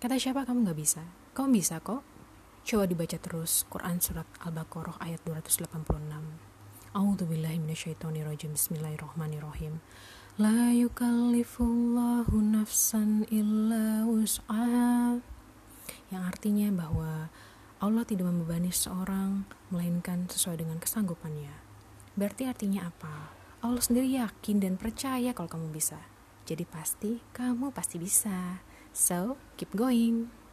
Kata siapa kamu gak bisa? Kamu bisa kok. Coba dibaca terus Quran Surat Al-Baqarah ayat 286. A'udzubillahi minasyaitonirrajim. Bismillahirrahmanirrahim. La yukallifullahu nafsan illa wus'aha. Yang artinya bahwa Allah tidak membebani seorang melainkan sesuai dengan kesanggupannya. Berarti artinya apa? Allah sendiri yakin dan percaya kalau kamu bisa. Jadi pasti kamu pasti bisa. So, keep going.